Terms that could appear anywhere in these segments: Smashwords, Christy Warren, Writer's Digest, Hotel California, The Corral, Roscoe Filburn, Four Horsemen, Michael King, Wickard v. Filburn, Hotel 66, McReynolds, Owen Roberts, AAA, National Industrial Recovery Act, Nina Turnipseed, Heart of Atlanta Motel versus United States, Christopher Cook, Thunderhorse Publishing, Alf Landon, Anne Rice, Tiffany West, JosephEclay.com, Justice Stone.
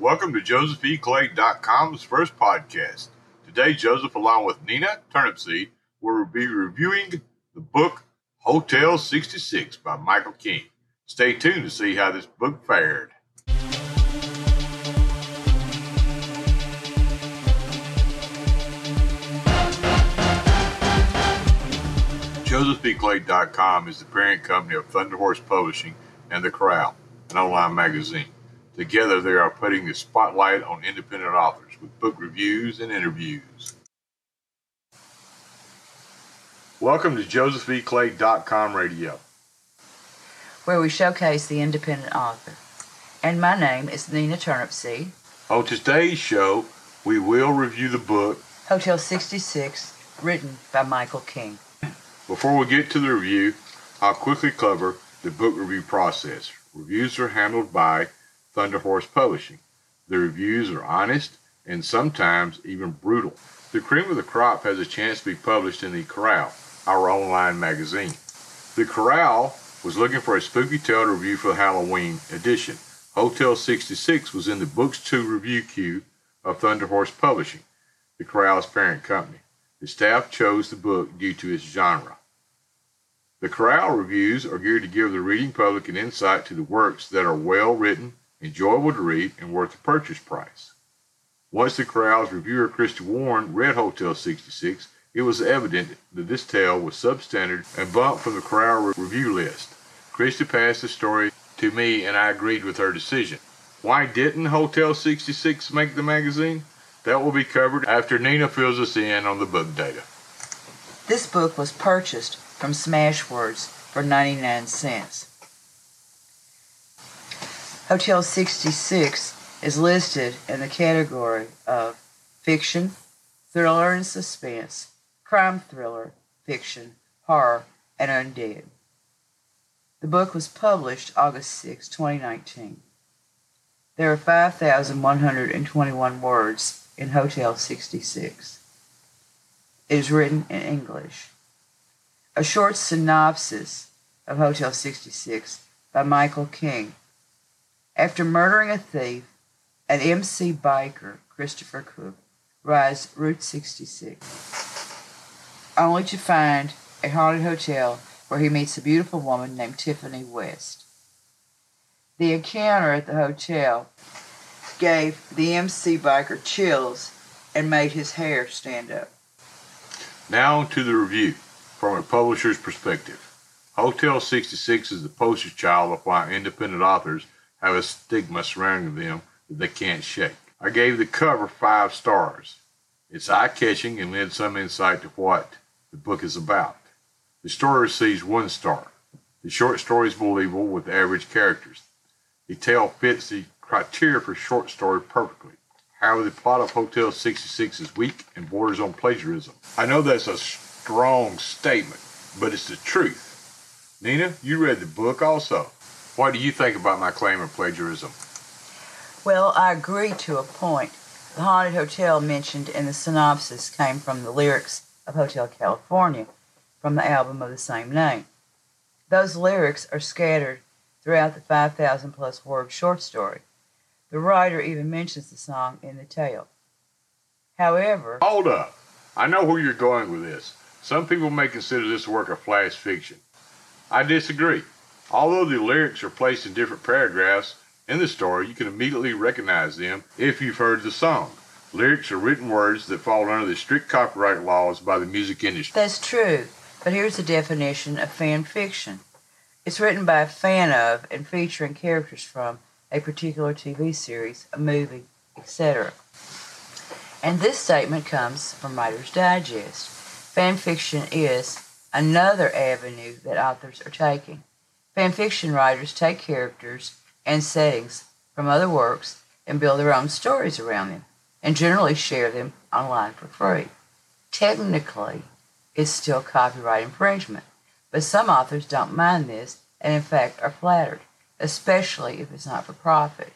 Welcome to JosephEclay.com's first podcast. Today, Joseph, along with Nina Turnipseed, will be reviewing the book Hotel 66 by Michael King. Stay tuned to see how this book fared. JosephEclay.com is the parent company of Thunderhorse Publishing and The Corral, an online magazine. Together, they are putting the spotlight on independent authors with book reviews and interviews. Welcome to JosephEclay.com Radio, where we showcase the independent author. And my name is Nina Turnipseed. On today's show, we will review the book Hotel 66, written by Michael King. Before we get to the review, I'll quickly cover the book review process. Reviews are handled by Thunderhorse Publishing. The reviews are honest and sometimes even brutal. The cream of the crop has a chance to be published in The Corral, our online magazine. The Corral was looking for a spooky tale to review for the Halloween edition. Hotel 66 was in the Books 2 review queue of Thunderhorse Publishing, The Corral's parent company. The staff chose the book due to its genre. The Corral reviews are geared to give the reading public an insight to the works that are well written, enjoyable to read, and worth the purchase price. Once the Corral's reviewer, Christy Warren, read Hotel 66, it was evident that this tale was substandard and bumped from the Corral review list. Christy passed the story to me, and I agreed with her decision. Why didn't Hotel 66 make the magazine? That will be covered after Nina fills us in on the book data. This book was purchased from Smashwords for 99 cents. Hotel 66 is listed in the category of fiction, thriller and suspense, crime thriller, fiction, horror, and undead. The book was published August 6, 2019. There are 5,121 words in Hotel 66. It is written in English. A short synopsis of Hotel 66 by Michael King. After murdering a thief, an MC biker, Christopher Cook, rides Route 66, only to find a haunted hotel where he meets a beautiful woman named Tiffany West. The encounter at the hotel gave the MC biker chills and made his hair stand up. Now to the review from a publisher's perspective. Hotel 66 is the poster child of why independent authors have a stigma surrounding them that they can't shake. I gave the cover 5 stars. It's eye-catching and lends some insight to what the book is about. The story receives 1 star. The short story is believable with average characters. The tale fits the criteria for short story perfectly. However, the plot of Hotel 66 is weak and borders on plagiarism. I know that's a strong statement, but it's the truth. Nina, you read the book also. What do you think about my claim of plagiarism? Well, I agree to a point. The haunted hotel mentioned in the synopsis came from the lyrics of Hotel California, from the album of the same name. Those lyrics are scattered throughout the 5,000-plus word short story. The writer even mentions the song in the tale. However... Hold up. I know where you're going with this. Some people may consider this work a flash fiction. I disagree. Although the lyrics are placed in different paragraphs in the story, you can immediately recognize them if you've heard the song. Lyrics are written words that fall under the strict copyright laws by the music industry. That's true, but here's the definition of fan fiction. It's written by a fan of and featuring characters from a particular TV series, a movie, etc. And this statement comes from Writer's Digest. Fan fiction is another avenue that authors are taking. Fan fiction writers take characters and settings from other works and build their own stories around them, and generally share them online for free. Technically, it's still copyright infringement, but some authors don't mind this and in fact are flattered, especially if it's not for profit.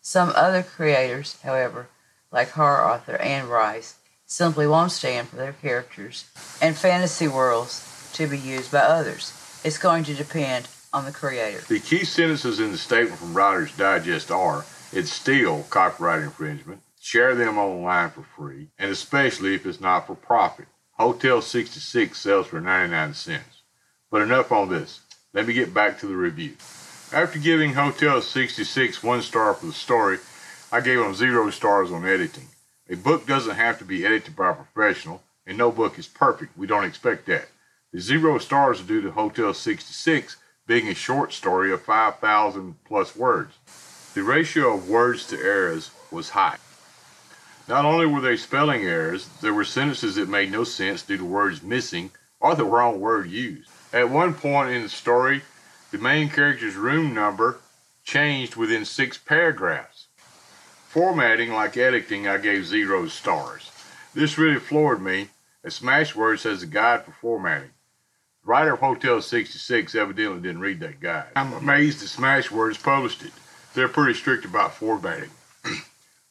Some other creators, however, like horror author Anne Rice, simply won't stand for their characters and fantasy worlds to be used by others. It's going to depend on the creator. The key sentences in the statement from Writer's Digest are, it's still copyright infringement. Share them online for free, and especially if it's not for profit. Hotel 66 sells for 99 cents. But enough on this. Let me get back to the review. After giving Hotel 66 one star for the story, I gave them 0 stars on editing. A book doesn't have to be edited by a professional, and no book is perfect. We don't expect that. The 0 stars are due to Hotel 66 being a short story of 5,000 plus words. The ratio of words to errors was high. Not only were there spelling errors, there were sentences that made no sense due to words missing or the wrong word used. At one point in the story, the main character's room number changed within 6 paragraphs. Formatting, like editing, I gave 0 stars. This really floored me, as Smashwords has a guide for formatting. The writer of Hotel 66 evidently didn't read that guide. I'm amazed that Smashwords published it. They're pretty strict about formatting.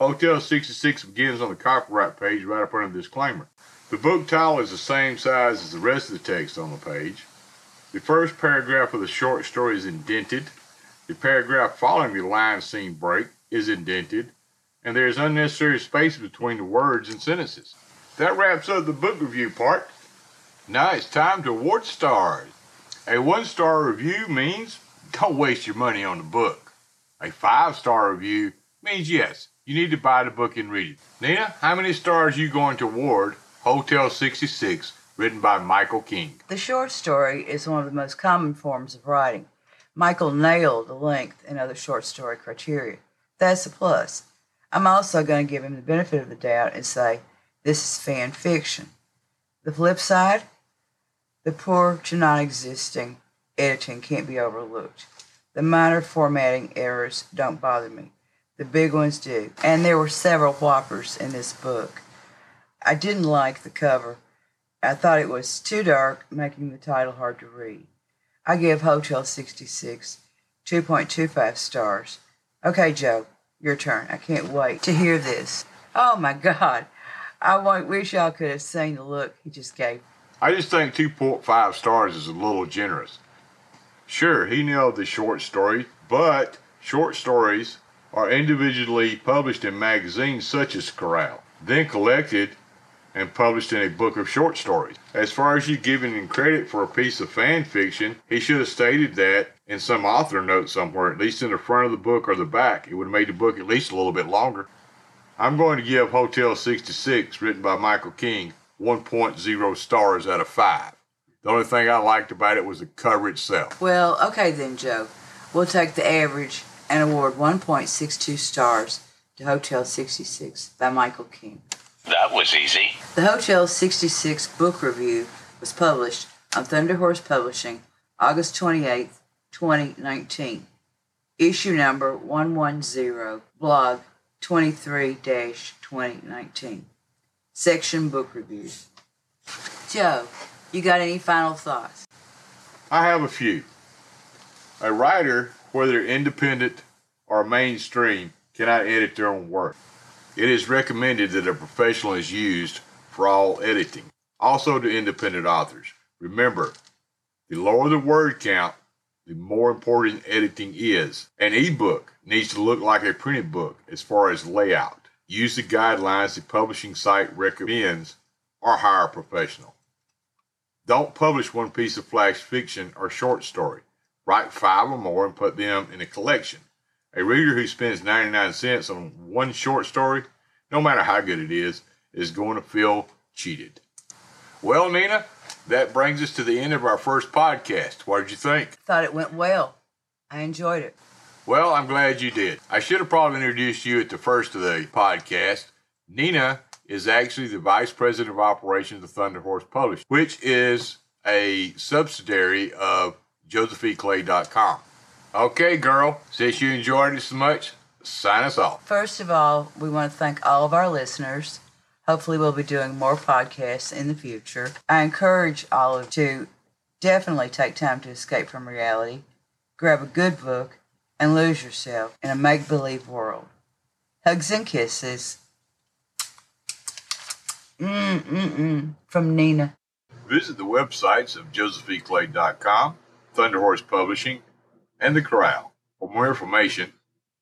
Hotel 66 begins on the copyright page right up under the disclaimer. The book title is the same size as the rest of the text on the page. The first paragraph of the short story is indented. The paragraph following the line scene break is indented, and there is unnecessary space between the words and sentences. That wraps up the book review part. Now it's time to award stars. A 1-star review means don't waste your money on the book. A 5-star review means yes, you need to buy the book and read it. Nina, how many stars are you going to award Hotel 66, written by Michael King? The short story is one of the most common forms of writing. Michael nailed the length and other short story criteria. That's a plus. I'm also going to give him the benefit of the doubt and say, this is fan fiction. The flip side, the poor to non-existing editing can't be overlooked. The minor formatting errors don't bother me. The big ones do, and there were several whoppers in this book. I didn't like the cover. I thought it was too dark, making the title hard to read. I give Hotel 66 2.25 stars. Okay, Joe, your turn. I can't wait to hear this. Oh, my God. I wish y'all could have seen the look he just gave. I just think 2.5 stars is a little generous. Sure, he nailed the short story, but short stories are individually published in magazines such as Corral, then collected and published in a book of short stories. As far as you giving him credit for a piece of fan fiction, he should have stated that in some author note somewhere, at least in the front of the book or the back. It would have made the book at least a little bit longer. I'm going to give Hotel 66, written by Michael King, 1.0 stars out of 5. The only thing I liked about it was the cover itself. Well, okay then, Joe. We'll take the average and award 1.62 stars to Hotel 66 by Michael King. That was easy. The Hotel 66 book review was published on Thunderhorse Publishing, August 28, 2019. Issue number 110, blog 23-2019. Section book review. Joe, you got any final thoughts? I have a few. A writer, whether independent or mainstream, cannot edit their own work. It is recommended that a professional is used for all editing, also to independent authors. Remember, the lower the word count, the more important editing is. An ebook needs to look like a printed book as far as layout. Use the guidelines the publishing site recommends or hire a professional. Don't publish one piece of flash fiction or short story. Write 5 or more and put them in a collection. A reader who spends 99 cents on one short story, no matter how good it is going to feel cheated. Well, Nina, that brings us to the end of our first podcast. What did you think? I thought it went well. I enjoyed it. Well, I'm glad you did. I should have probably introduced you at the first of the podcast. Nina is actually the Vice President of Operations of Thunderhorse Publishing, which is a subsidiary of JosephEclay.com. Okay, girl, since you enjoyed it so much, sign us off. First of all, we want to thank all of our listeners. Hopefully we'll be doing more podcasts in the future. I encourage all of you to definitely take time to escape from reality, grab a good book, and lose yourself in a make-believe world. Hugs and kisses. From Nina. Visit the websites of JosephEclay.com, Thunderhorse Publishing, and The Corral for more information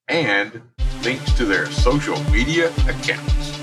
and links to their social media accounts.